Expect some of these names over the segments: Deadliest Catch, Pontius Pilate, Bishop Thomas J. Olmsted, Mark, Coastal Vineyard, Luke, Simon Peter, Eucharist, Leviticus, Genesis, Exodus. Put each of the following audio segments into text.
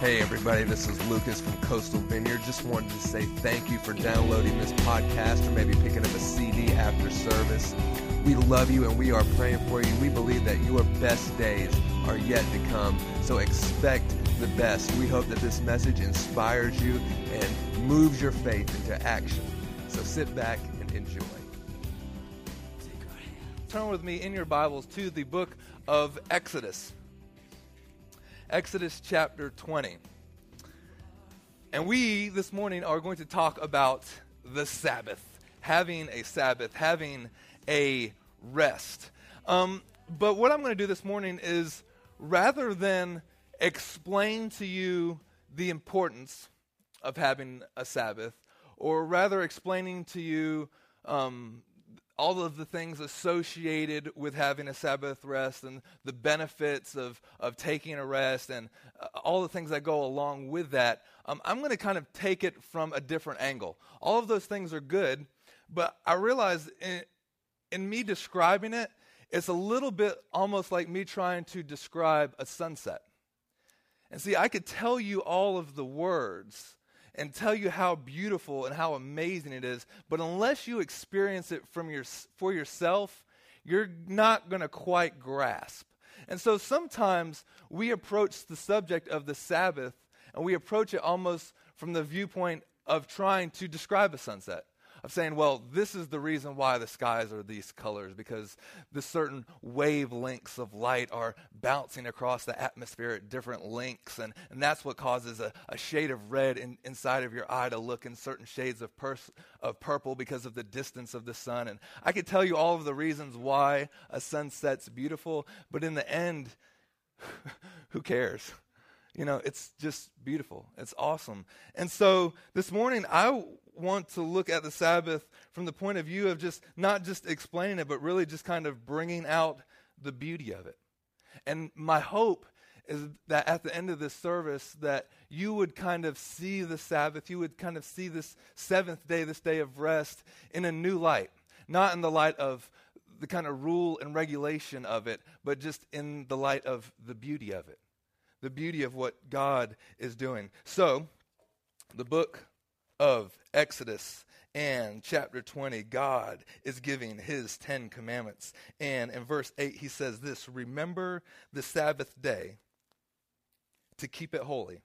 Hey everybody, this is Lucas from Coastal Vineyard. Just wanted to say thank you for downloading this podcast or maybe picking up a CD after service. We love you and we are praying for you. We believe that your best days are yet to come, so expect the best. We hope that this message inspires you and moves your faith into action. So sit back and enjoy. Turn with me in your Bibles to the book of Exodus. Exodus chapter 20. And we, this morning, are going to talk about the Sabbath. Having a Sabbath. Having a rest. But what I'm going to do this morning is, rather than explain to you the importance of having a Sabbath, or rather explaining to you all of the things associated with having a Sabbath rest and the benefits of taking a rest and all the things that go along with that, I'm going to kind of take it from a different angle. All of those things are good, but I realize in me describing it, it's a little bit almost like me trying to describe a sunset. And see, I could tell you all of the words and tell you how beautiful and how amazing it is, but unless you experience it for yourself, you're not going to quite grasp. And so sometimes we approach the subject of the Sabbath, and we approach it almost from the viewpoint of trying to describe a sunset, of saying, well, this is the reason why the skies are these colors, because the certain wavelengths of light are bouncing across the atmosphere at different lengths, and that's what causes a shade of red inside of your eye to look in certain shades of purple because of the distance of the sun. And I could tell you all of the reasons why a sunset's beautiful, but in the end, who cares? You know, it's just beautiful. It's awesome. And so this morning, I want to look at the Sabbath from the point of view of just not just explaining it, but really just kind of bringing out the beauty of it. And my hope is that at the end of this service, that you would kind of see the Sabbath, you would kind of see this seventh day, this day of rest, in a new light. Not in the light of the kind of rule and regulation of it, but just in the light of the beauty of it. The beauty of what God is doing. So, the book of Exodus and chapter 20, God is giving his 10 commandments. And in verse 8, he says this, "Remember the Sabbath day to keep it holy.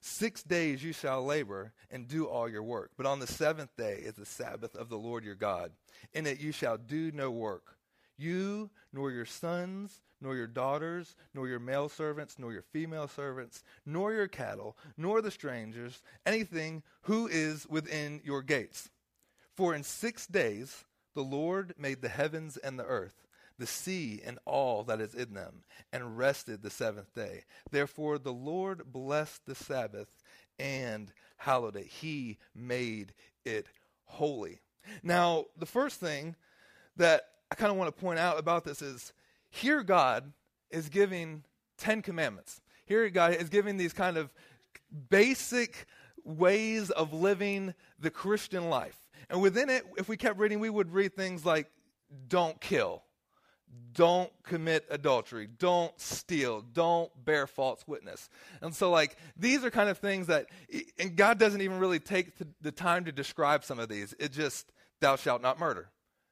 6 days you shall labor and do all your work. But on the seventh day is the Sabbath of the Lord your God. In it you shall do no work. You, nor your sons, nor your daughters, nor your male servants, nor your female servants, nor your cattle, nor the strangers, anything who is within your gates. For in 6 days the Lord made the heavens and the earth, the sea and all that is in them, and rested the seventh day. Therefore the Lord blessed the Sabbath and hallowed it. He made it holy." Now, the first thing that I kind of want to point out about this is, here God is giving 10 commandments. Here God is giving these kind of basic ways of living the Christian life. And within it, if we kept reading, we would read things like, don't kill, don't commit adultery, don't steal, don't bear false witness. And so, like, these are kind of things that, and God doesn't even really take the time to describe some of these. It just, thou shalt not murder.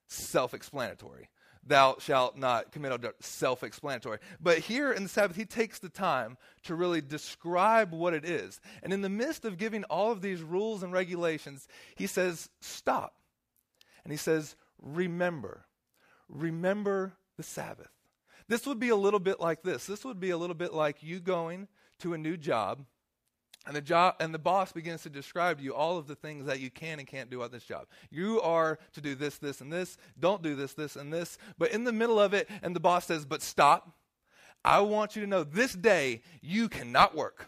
Self-explanatory. Thou shalt not commit adultery. Self-explanatory. But here in the Sabbath, he takes the time to really describe what it is. And in the midst of giving all of these rules and regulations, he says, stop. And he says, remember. Remember the Sabbath. This would be a little bit like this. This would be a little bit like you going to a new job, and the boss begins to describe to you all of the things that you can and can't do at this job. You are to do this, this, and this. Don't do this, this, and this. But in the middle of it, and the boss says, but stop. I want you to know this day you cannot work.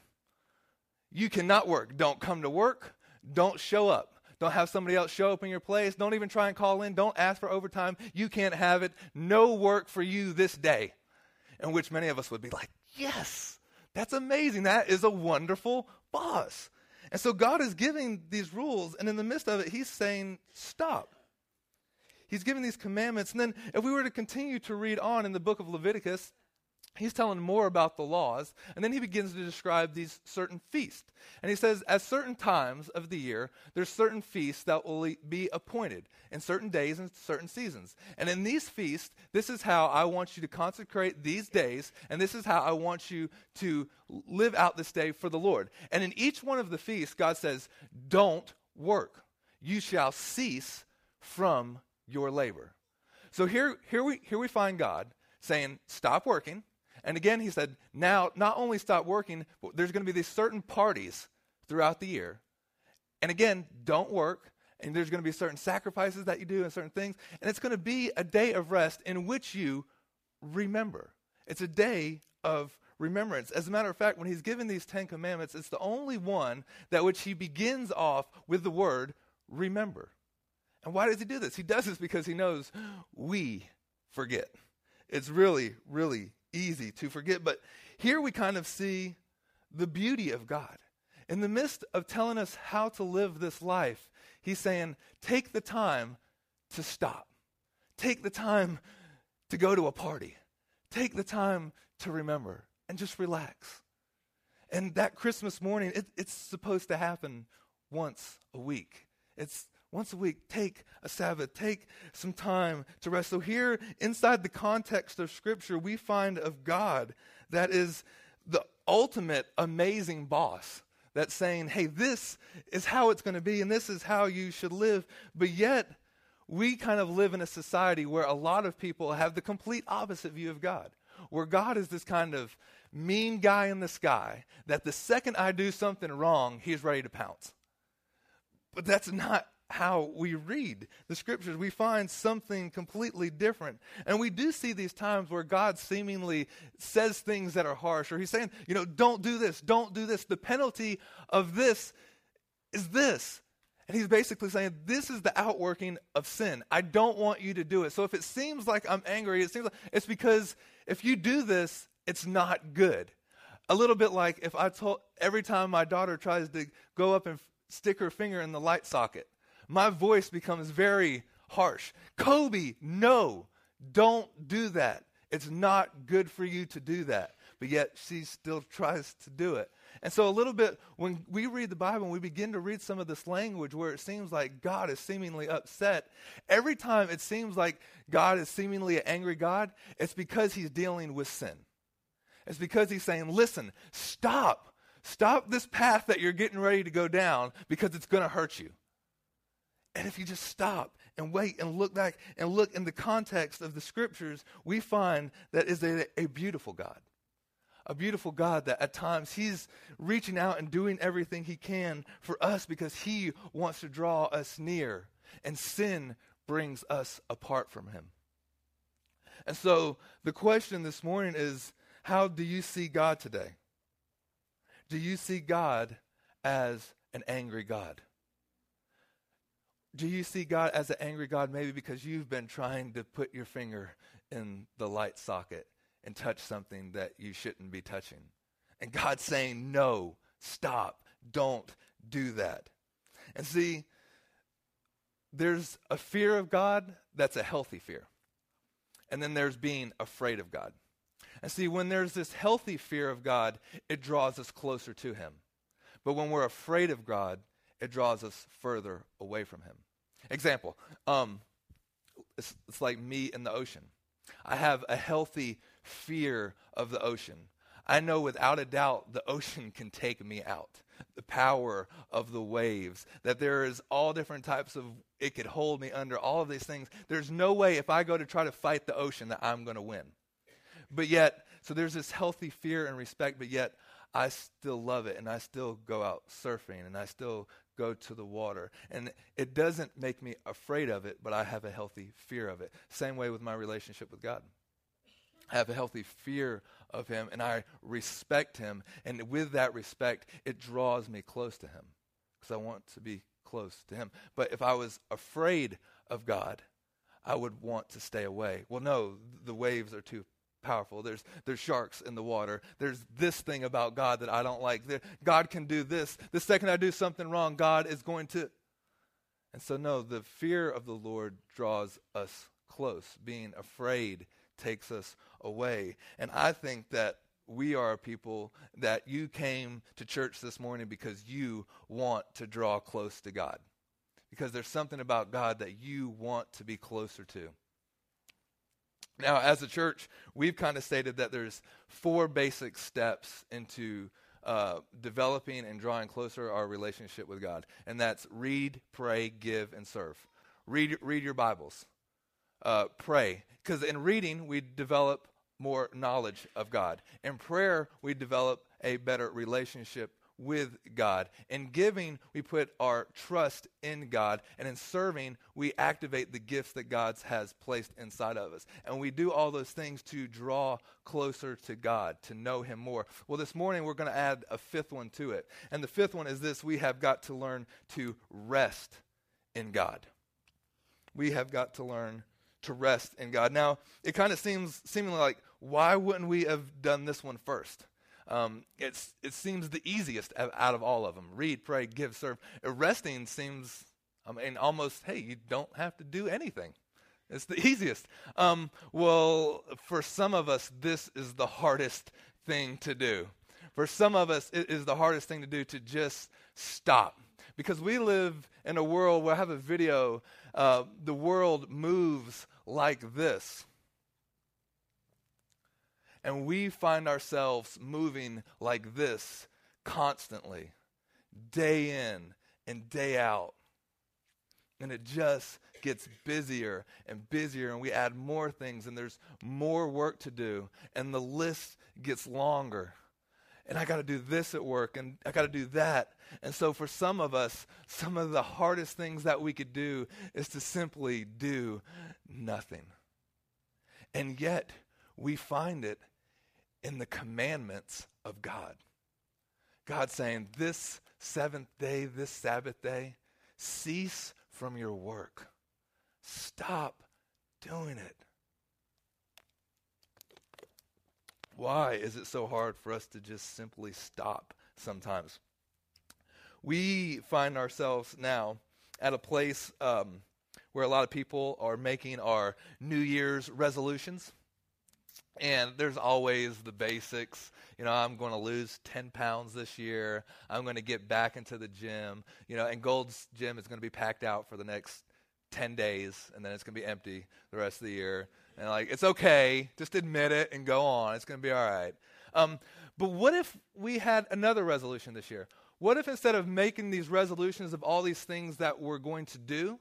You cannot work. Don't come to work. Don't show up. Don't have somebody else show up in your place. Don't even try and call in. Don't ask for overtime. You can't have it. No work for you this day. In which many of us would be like, yes, that's amazing. That is a wonderful boss. And so God is giving these rules, and in the midst of it, he's saying, stop. He's giving these commandments. And then if we were to continue to read on in the book of Leviticus, he's telling more about the laws, and then he begins to describe these certain feasts. And he says, at certain times of the year, there's certain feasts that will be appointed in certain days and certain seasons. And in these feasts, this is how I want you to consecrate these days, and this is how I want you to live out this day for the Lord. And in each one of the feasts, God says, don't work. You shall cease from your labor. So here we find God saying, stop working. And again, he said, now, not only stop working, but there's going to be these certain parties throughout the year. And again, don't work. And there's going to be certain sacrifices that you do and certain things. And it's going to be a day of rest in which you remember. It's a day of remembrance. As a matter of fact, when he's given these 10 commandments, it's the only one that which he begins off with the word remember. And why does he do this? He does this because he knows we forget. It's really, really easy to forget. But here we kind of see the beauty of God. In the midst of telling us how to live this life, he's saying, take the time to stop. Take the time to go to a party. Take the time to remember and just relax. And that Christmas morning, it's supposed to happen once a week. It's once a week, take a Sabbath, take some time to rest. So here, inside the context of Scripture, we find of God that is the ultimate amazing boss that's saying, hey, this is how it's going to be, and this is how you should live. But yet, we kind of live in a society where a lot of people have the complete opposite view of God, where God is this kind of mean guy in the sky that the second I do something wrong, he's ready to pounce. But that's not how we read the Scriptures. We find something completely different. And we do see these times where God seemingly says things that are harsh, or he's saying, you know, don't do this, don't do this. The penalty of this is this. And he's basically saying, this is the outworking of sin. I don't want you to do it. So if it seems like I'm angry, it seems like it's because if you do this, it's not good. A little bit like if I told every time my daughter tries to go up and stick her finger in the light socket, my voice becomes very harsh. Kobe, no, don't do that. It's not good for you to do that. But yet she still tries to do it. And so a little bit, when we read the Bible and we begin to read some of this language where it seems like God is seemingly upset, every time it seems like God is seemingly an angry God, it's because he's dealing with sin. It's because he's saying, listen, stop. Stop this path that you're getting ready to go down because it's going to hurt you. And if you just stop and wait and look back and look in the context of the Scriptures, we find that is a beautiful God. A beautiful God that at times he's reaching out and doing everything he can for us because he wants to draw us near. And sin brings us apart from him. And so the question this morning is, how do you see God today? Do you see God as an angry God? Do you see God as an angry God maybe because you've been trying to put your finger in the light socket and touch something that you shouldn't be touching? And God's saying, no, stop, don't do that. And see, there's a fear of God that's a healthy fear. And then there's being afraid of God. And see, when there's this healthy fear of God, it draws us closer to him. But when we're afraid of God, it draws us further away from him. Example, it's like me in the ocean. I have a healthy fear of the ocean. I know without a doubt the ocean can take me out. The power of the waves, that there is all different types of, it could hold me under, all of these things. There's no way if I go to try to fight the ocean that I'm going to win. But yet, so there's this healthy fear and respect, but yet I still love it and I still go out surfing and I still go to the water. And it doesn't make me afraid of it, but I have a healthy fear of it. Same way with my relationship with God. I have a healthy fear of him, and I respect him. And with that respect, it draws me close to him because I want to be close to him. But if I was afraid of God, I would want to stay away. Well, no, the waves are too powerful. There's sharks in the water. There's this thing about God that I don't like. God can do this. The second I do something wrong, God is going to. And so no, the fear of the Lord draws us close. Being afraid takes us away. And I think that we are a people that you came to church this morning because you want to draw close to God, because there's something about God that you want to be closer to. Now, as a church, we've kind of stated that there's four basic steps into developing and drawing closer our relationship with God, and that's read, pray, give, and serve. Read your Bibles. Pray, because in reading, we develop more knowledge of God. In prayer, we develop a better relationship with God. In giving, we put our trust in God. And in serving, we activate the gifts that God has placed inside of us. And we do all those things to draw closer to God, to know him more. Well, this morning, we're going to add a fifth one to it. And the fifth one is this: we have got to learn to rest in God. We have got to learn to rest in God. Now, it kind of seemingly like, why wouldn't we have done this one first? It seems the easiest out of all of them. Read, pray, give, serve. Resting seems, I mean, almost, hey, you don't have to do anything. It's the easiest. Well, for some of us, this is the hardest thing to do. For some of us, it is the hardest thing to do to just stop. Because we live in a world where I have a video, the world moves like this. And we find ourselves moving like this constantly, day in and day out. And it just gets busier and busier, and we add more things, and there's more work to do, and the list gets longer. And I got to do this at work, and I got to do that. And so for some of us, some of the hardest things that we could do is to simply do nothing. And yet, we find it in the commandments of God. God saying, this seventh day, this Sabbath day, cease from your work. Stop doing it. Why is it so hard for us to just simply stop sometimes? We find ourselves now at a place where a lot of people are making our New Year's resolutions. And there's always the basics. You know, I'm going to lose 10 pounds this year. I'm going to get back into the gym. You know, and Gold's Gym is going to be packed out for the next 10 days, and then it's going to be empty the rest of the year. And like, it's okay. Just admit it and go on. It's going to be all right. But what if we had another resolution this year? What if instead of making these resolutions of all these things that we're going to do,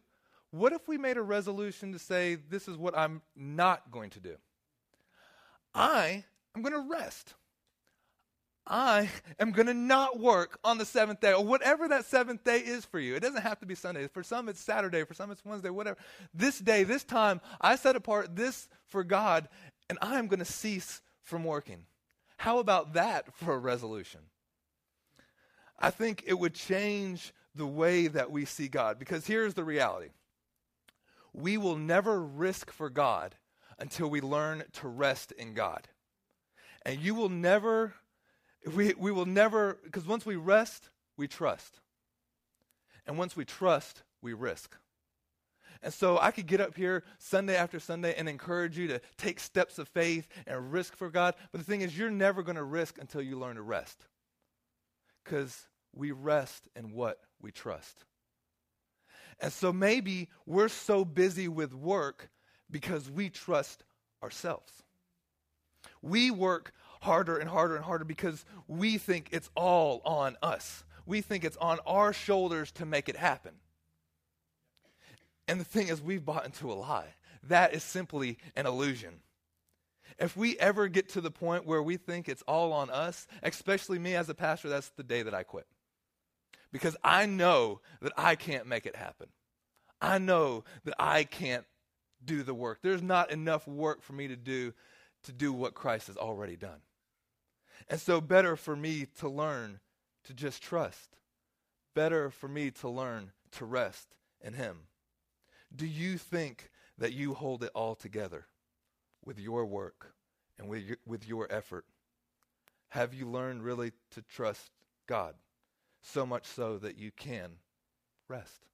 what if we made a resolution to say, this is what I'm not going to do? I am going to rest. I am going to not work on the seventh day, or whatever that seventh day is for you. It doesn't have to be Sunday. For some, it's Saturday. For some, it's Wednesday, whatever. This day, this time, I set apart this for God, and I am going to cease from working. How about that for a resolution? I think it would change the way that we see God, because here's the reality. We will never risk for God until we learn to rest in God. And you will never, we will never, because once we rest, we trust. And once we trust, we risk. And so I could get up here Sunday after Sunday and encourage you to take steps of faith and risk for God. But the thing is, you're never going to risk until you learn to rest. Because we rest in what we trust. And so maybe we're so busy with work because we trust ourselves. We work harder and harder and harder because we think it's all on us. We think it's on our shoulders to make it happen. And the thing is, we've bought into a lie. That is simply an illusion. If we ever get to the point where we think it's all on us, especially me as a pastor, that's the day that I quit. Because I know that I can't make it happen. I know that I can't do the work. There's not enough work for me to do what Christ has already done. And so better for me to learn to just trust. Better for me to learn to rest in him. Do you think that you hold it all together with your work and with your effort? Have you learned really to trust God so much so that you can rest?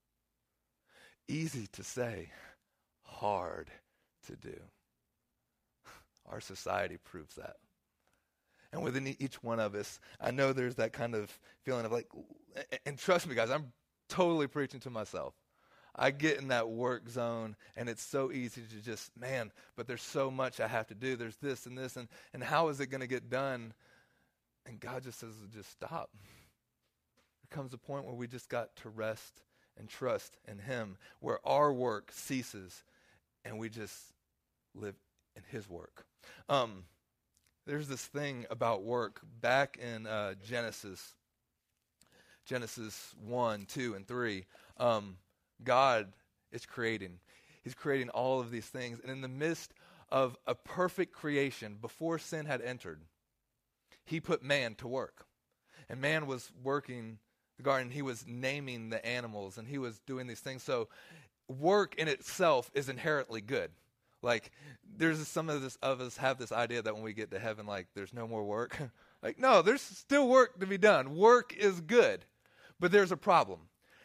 Easy to say, hard to do. Our society proves that. And within each one of us, I know there's that kind of feeling of like, and trust me, guys, I'm totally preaching to myself. I get in that work zone, and it's so easy to just, man, but there's so much I have to do. There's this and this, and how is it going to get done? And God just says, just stop. There comes a point where we just got to rest and trust in Him, where our work ceases, and we just live in His work. There's this thing about work back in Genesis 1, 2, and 3. God is creating. He's creating all of these things. And in the midst of a perfect creation, before sin had entered, He put man to work. And man was working the garden. He was naming the animals, and he was doing these things. So work in itself is inherently good. Like, there's some of us have this idea that when we get to heaven, like, there's no more work. Like, no, there's still work to be done. Work is good. But there's a problem.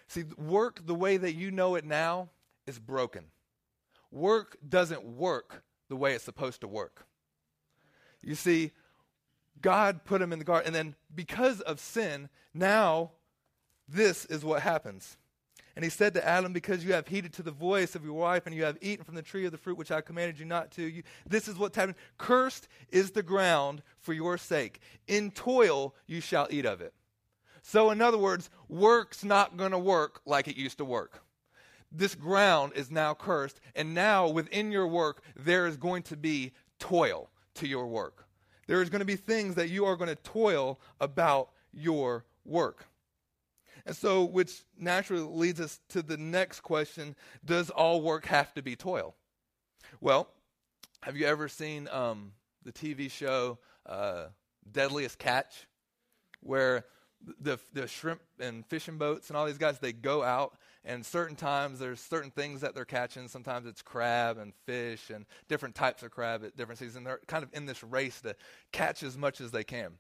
See, work the way that you know it now is broken. Work doesn't work the way it's supposed to work. You see, God put him in the garden, and then because of sin, now this is what happens. And He said to Adam, because you have heeded to the voice of your wife, and you have eaten from the tree of the fruit which I commanded you not to, this is what's happening. Cursed is the ground for your sake. In toil you shall eat of it. So in other words, work's not going to work like it used to work. This ground is now cursed, and now within your work there is going to be toil to your work. There is going to be things that you are going to toil about your work. And so, which naturally leads us to the next question, does all work have to be toil? Well, have you ever seen the TV show Deadliest Catch, where the shrimp and fishing boats and all these guys, they go out, and certain times there's certain things that they're catching. Sometimes it's crab and fish and different types of crab at different seasons. They're kind of in this race to catch as much as they can.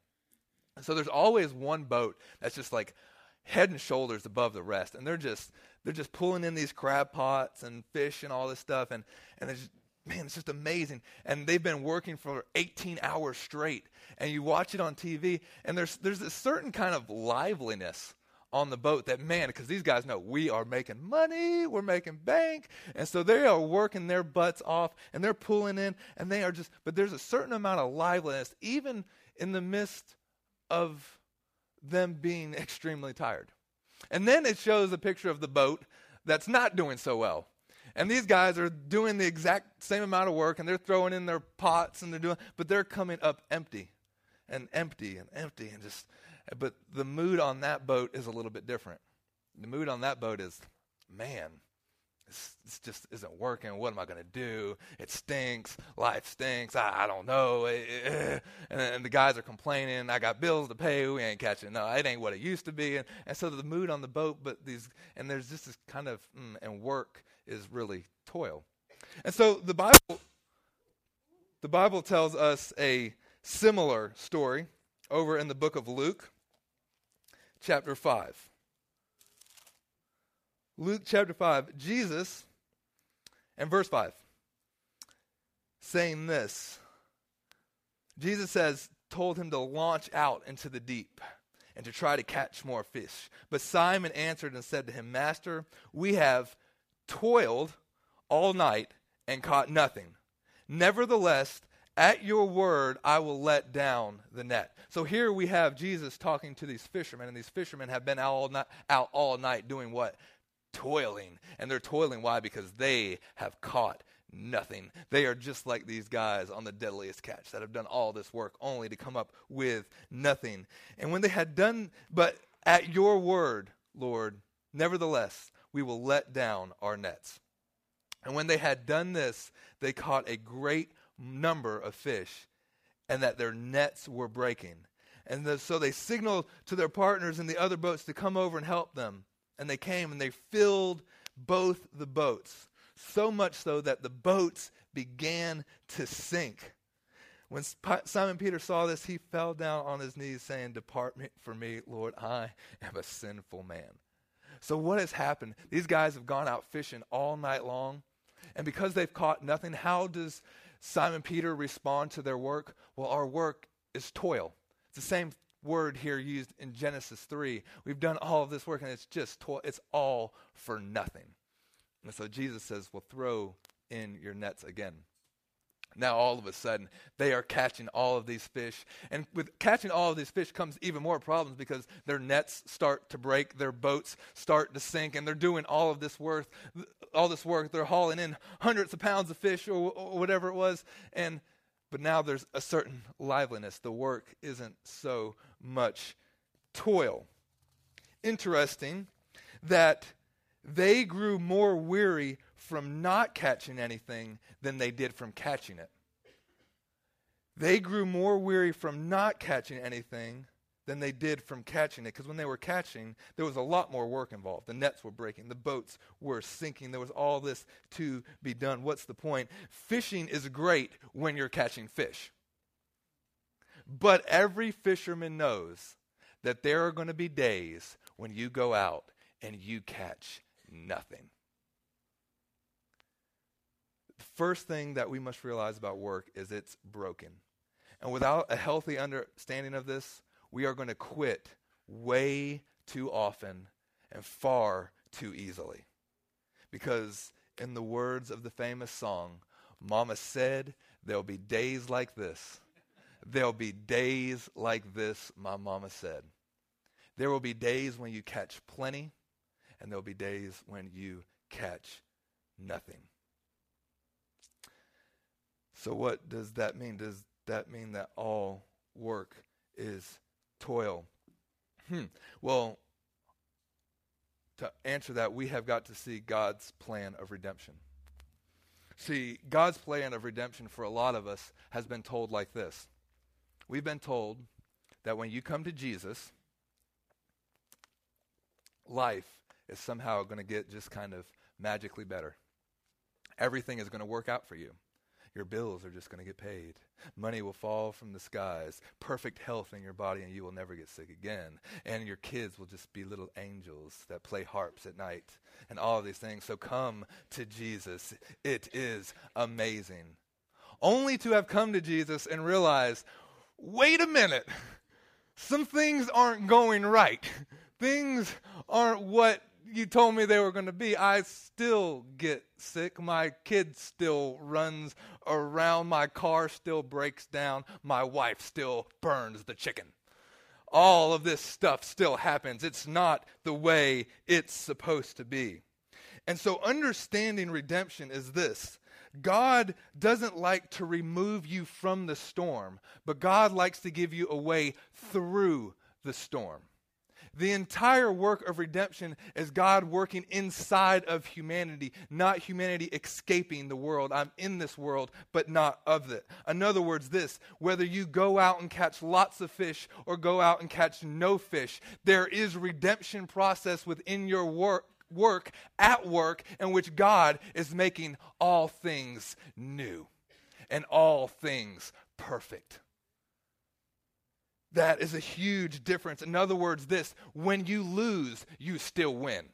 So there's always one boat that's just like head and shoulders above the rest, and they're just pulling in these crab pots and fish and all this stuff, and it's just, man, it's just amazing. And they've been working for 18 hours straight, and you watch it on TV, and there's a certain kind of liveliness on the boat that, man, because these guys know we are making money, we're making bank, and so they are working their butts off, and they're pulling in, and they are just, but there's a certain amount of liveliness, even in the midst of them being extremely tired. And then it shows a picture of the boat that's not doing so well. And these guys are doing the exact same amount of work, and they're throwing in their pots, and but they're coming up empty and empty and empty, and just, but the mood on that boat is a little bit different. The mood on that boat is, man, this just isn't working. What am I going to do? It stinks. Life stinks. I don't know. And the guys are complaining. I got bills to pay. We ain't catching. No, it ain't what it used to be. And so the mood on the boat, but there's just this kind of, and work is really toil. And so the Bible tells us a similar story over in the book of Luke, chapter 5. Luke chapter 5, Jesus, and verse 5, saying this. Jesus says, told him to launch out into the deep and to try to catch more fish. But Simon answered and said to him, Master, we have toiled all night and caught nothing. Nevertheless, at your word, I will let down the net. So here we have Jesus talking to these fishermen, and these fishermen have been out all night doing what? Toiling. And they're toiling. Why? Because they have caught nothing. They are just like these guys on the Deadliest Catch that have done all this work only to come up with nothing. And when they had done, but at your word, Lord, nevertheless, we will let down our nets. And when they had done this, they caught a great number of fish, and that their nets were breaking. And so they signaled to their partners in the other boats to come over and help them. And they came, and they filled both the boats, so much so that the boats began to sink. When Simon Peter saw this, he fell down on his knees, saying, Depart from me, Lord, I am a sinful man. So what has happened? These guys have gone out fishing all night long, and because they've caught nothing, how does Simon Peter respond to their work? Well, our work is toil. It's the same word here used in Genesis 3. We've done all of this work, and it's just toil. It's all for nothing. And so Jesus says, well, throw in your nets again. Now, all of a sudden, they are catching all of these fish. And with catching all of these fish comes even more problems, because their nets start to break, their boats start to sink, and they're doing all of this work. They're hauling in hundreds of pounds of fish or whatever it was. But now there's a certain liveliness. The work isn't so much toil. Interesting that they grew more weary from not catching anything than they did from catching it. They grew more weary from not catching anything than they did from catching it. Because when they were catching, there was a lot more work involved. The nets were breaking. The boats were sinking. There was all this to be done. What's the point? Fishing is great when you're catching fish. But every fisherman knows that there are going to be days when you go out and you catch nothing. The first thing that we must realize about work is it's broken. And without a healthy understanding of this, we are going to quit way too often and far too easily. Because in the words of the famous song, Mama said, there'll be days like this. There'll be days like this, my mama said. There will be days when you catch plenty, and there'll be days when you catch nothing. So what does that mean? Does that mean that all work is toil? Well, to answer that, we have got to see God's plan of redemption. See, God's plan of redemption for a lot of us has been told like this. We've been told that when you come to Jesus, life is somehow going to get just kind of magically better. Everything is going to work out for you. Your bills are just going to get paid. Money will fall from the skies. Perfect health in your body, and you will never get sick again. And your kids will just be little angels that play harps at night and all of these things. So come to Jesus. It is amazing. Only to have come to Jesus and realize, wait a minute, some things aren't going right. Things aren't what you told me they were going to be. I still get sick. My kid still runs around. My car still breaks down. My wife still burns the chicken. All of this stuff still happens. It's not the way it's supposed to be. And so understanding redemption is this. God doesn't like to remove you from the storm, but God likes to give you a way through the storm. The entire work of redemption is God working inside of humanity, not humanity escaping the world. I'm in this world, but not of it. In other words, this, whether you go out and catch lots of fish or go out and catch no fish, there is redemption process within your work at work in which God is making all things new and all things perfect. That is a huge difference. In other words, this, when you lose, you still win.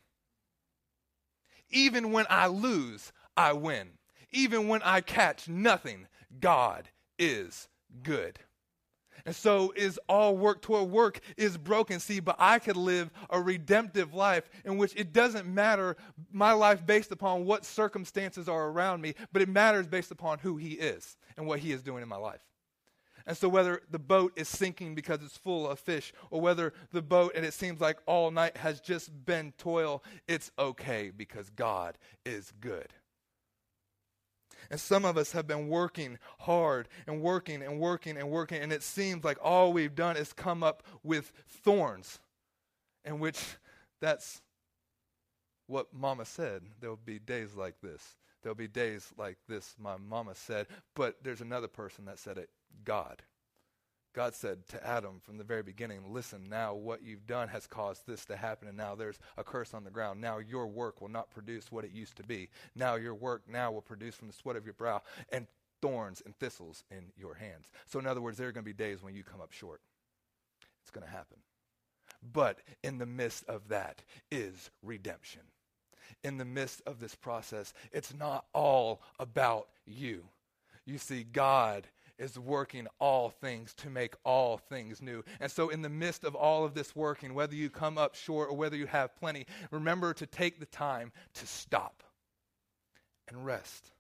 Even when I lose, I win. Even when I catch nothing, God is good. And so is all work toward work is broken. See, but I could live a redemptive life in which it doesn't matter my life based upon what circumstances are around me, but it matters based upon who He is and what He is doing in my life. And so whether the boat is sinking because it's full of fish, or whether the boat, and it seems like all night, has just been toil, it's okay because God is good. And some of us have been working hard and working, and it seems like all we've done is come up with thorns, in which that's what Mama said. There'll be days like this. There'll be days like this, my mama said. But there's another person that said it, God. God said to Adam from the very beginning, listen, now what you've done has caused this to happen, and now there's a curse on the ground. Now your work will not produce what it used to be. Now your work now will produce from the sweat of your brow and thorns and thistles in your hands. So in other words, there are going to be days when you come up short. It's going to happen. But in the midst of that is redemption. In the midst of this process, it's not all about you. you see God is working all things to make all things new. And so in the midst of all of this working, whether you come up short or whether you have plenty, remember to take the time to stop and rest.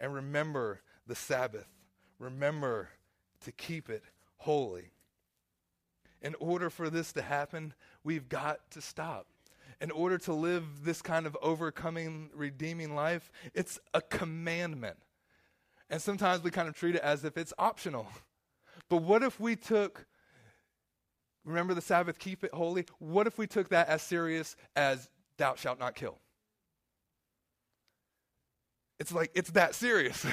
And remember the Sabbath. Remember to keep it holy. In order for this to happen, we've got to stop. In order to live this kind of overcoming, redeeming life, it's a commandment. And sometimes we kind of treat it as if it's optional. But what if we took, remember the Sabbath, keep it holy? What if we took that as serious as thou shalt not kill? It's like, it's that serious.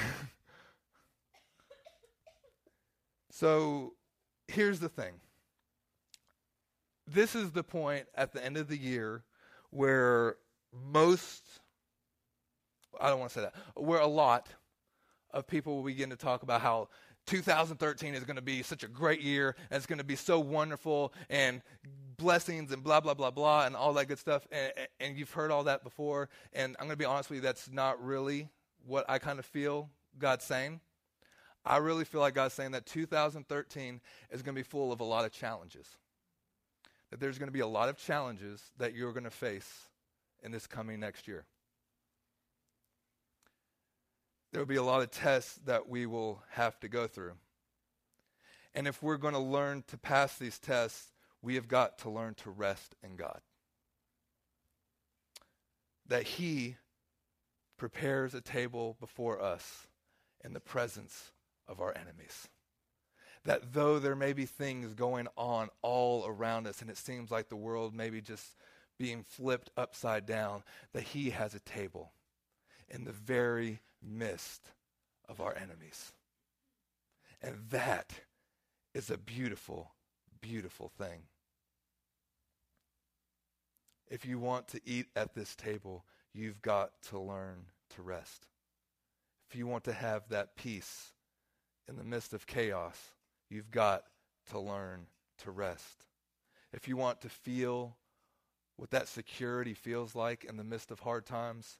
So here's the thing. This is the point at the end of the year where a lot of people will begin to talk about how 2013 is going to be such a great year, and it's going to be so wonderful, and blessings, and blah, blah, blah, blah, and all that good stuff, and you've heard all that before, and I'm going to be honest with you, that's not really what I kind of feel God's saying. I really feel like God's saying that 2013 is going to be full of a lot of challenges, that there's going to be a lot of challenges that you're going to face in this coming next year. There will be a lot of tests that we will have to go through. And if we're going to learn to pass these tests, we have got to learn to rest in God. That He prepares a table before us in the presence of our enemies. That though there may be things going on all around us, and it seems like the world may be just being flipped upside down, that He has a table in the very midst of our enemies. And that is a beautiful, beautiful thing. If you want to eat at this table, you've got to learn to rest. If you want to have that peace in the midst of chaos, you've got to learn to rest. If you want to feel what that security feels like in the midst of hard times,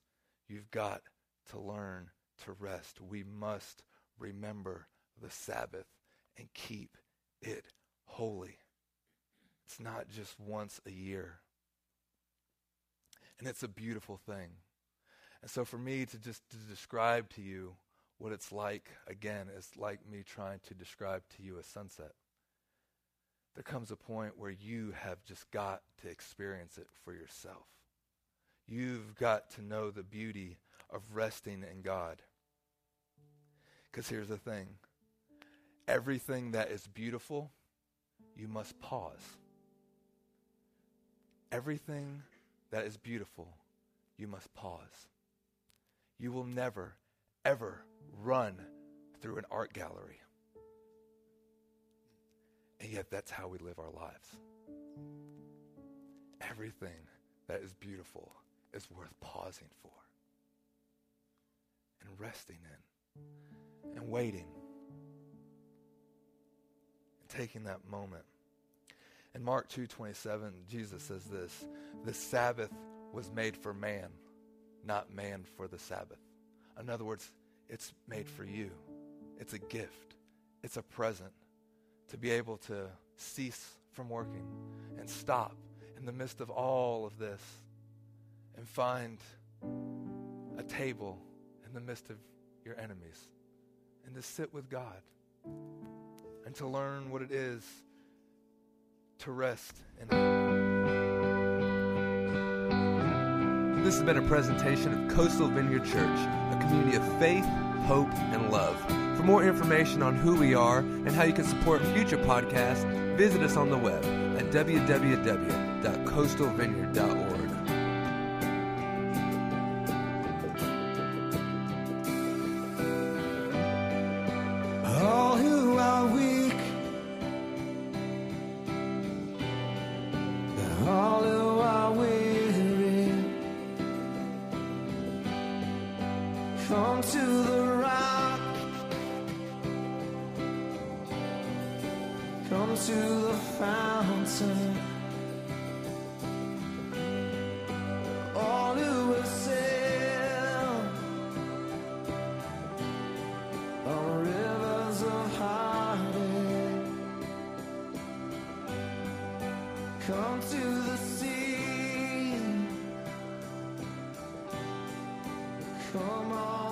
you've got to learn to rest. We must remember the Sabbath and keep it holy. It's not just once a year. And it's a beautiful thing. And so for me to describe to you what it's like, again, is like me trying to describe to you a sunset. There comes a point where you have just got to experience it for yourself. You've got to know the beauty of resting in God. Because here's the thing. Everything that is beautiful, you must pause. Everything that is beautiful, you must pause. You will never, ever run through an art gallery. And yet that's how we live our lives. Everything that is beautiful is worth pausing for. And resting in, and waiting, and taking that moment. In Mark 2:27, Jesus says this, the Sabbath was made for man, not man for the Sabbath. In other words, it's made for you. It's a gift. It's a present to be able to cease from working and stop in the midst of all of this and find a table in the midst of your enemies, and to sit with God, and to learn what it is to rest in Him. This has been a presentation of Coastal Vineyard Church, a community of faith, hope, and love. For more information on who we are and how you can support future podcasts, visit us on the web at www.coastalvineyard.org. come to the sea. Come on.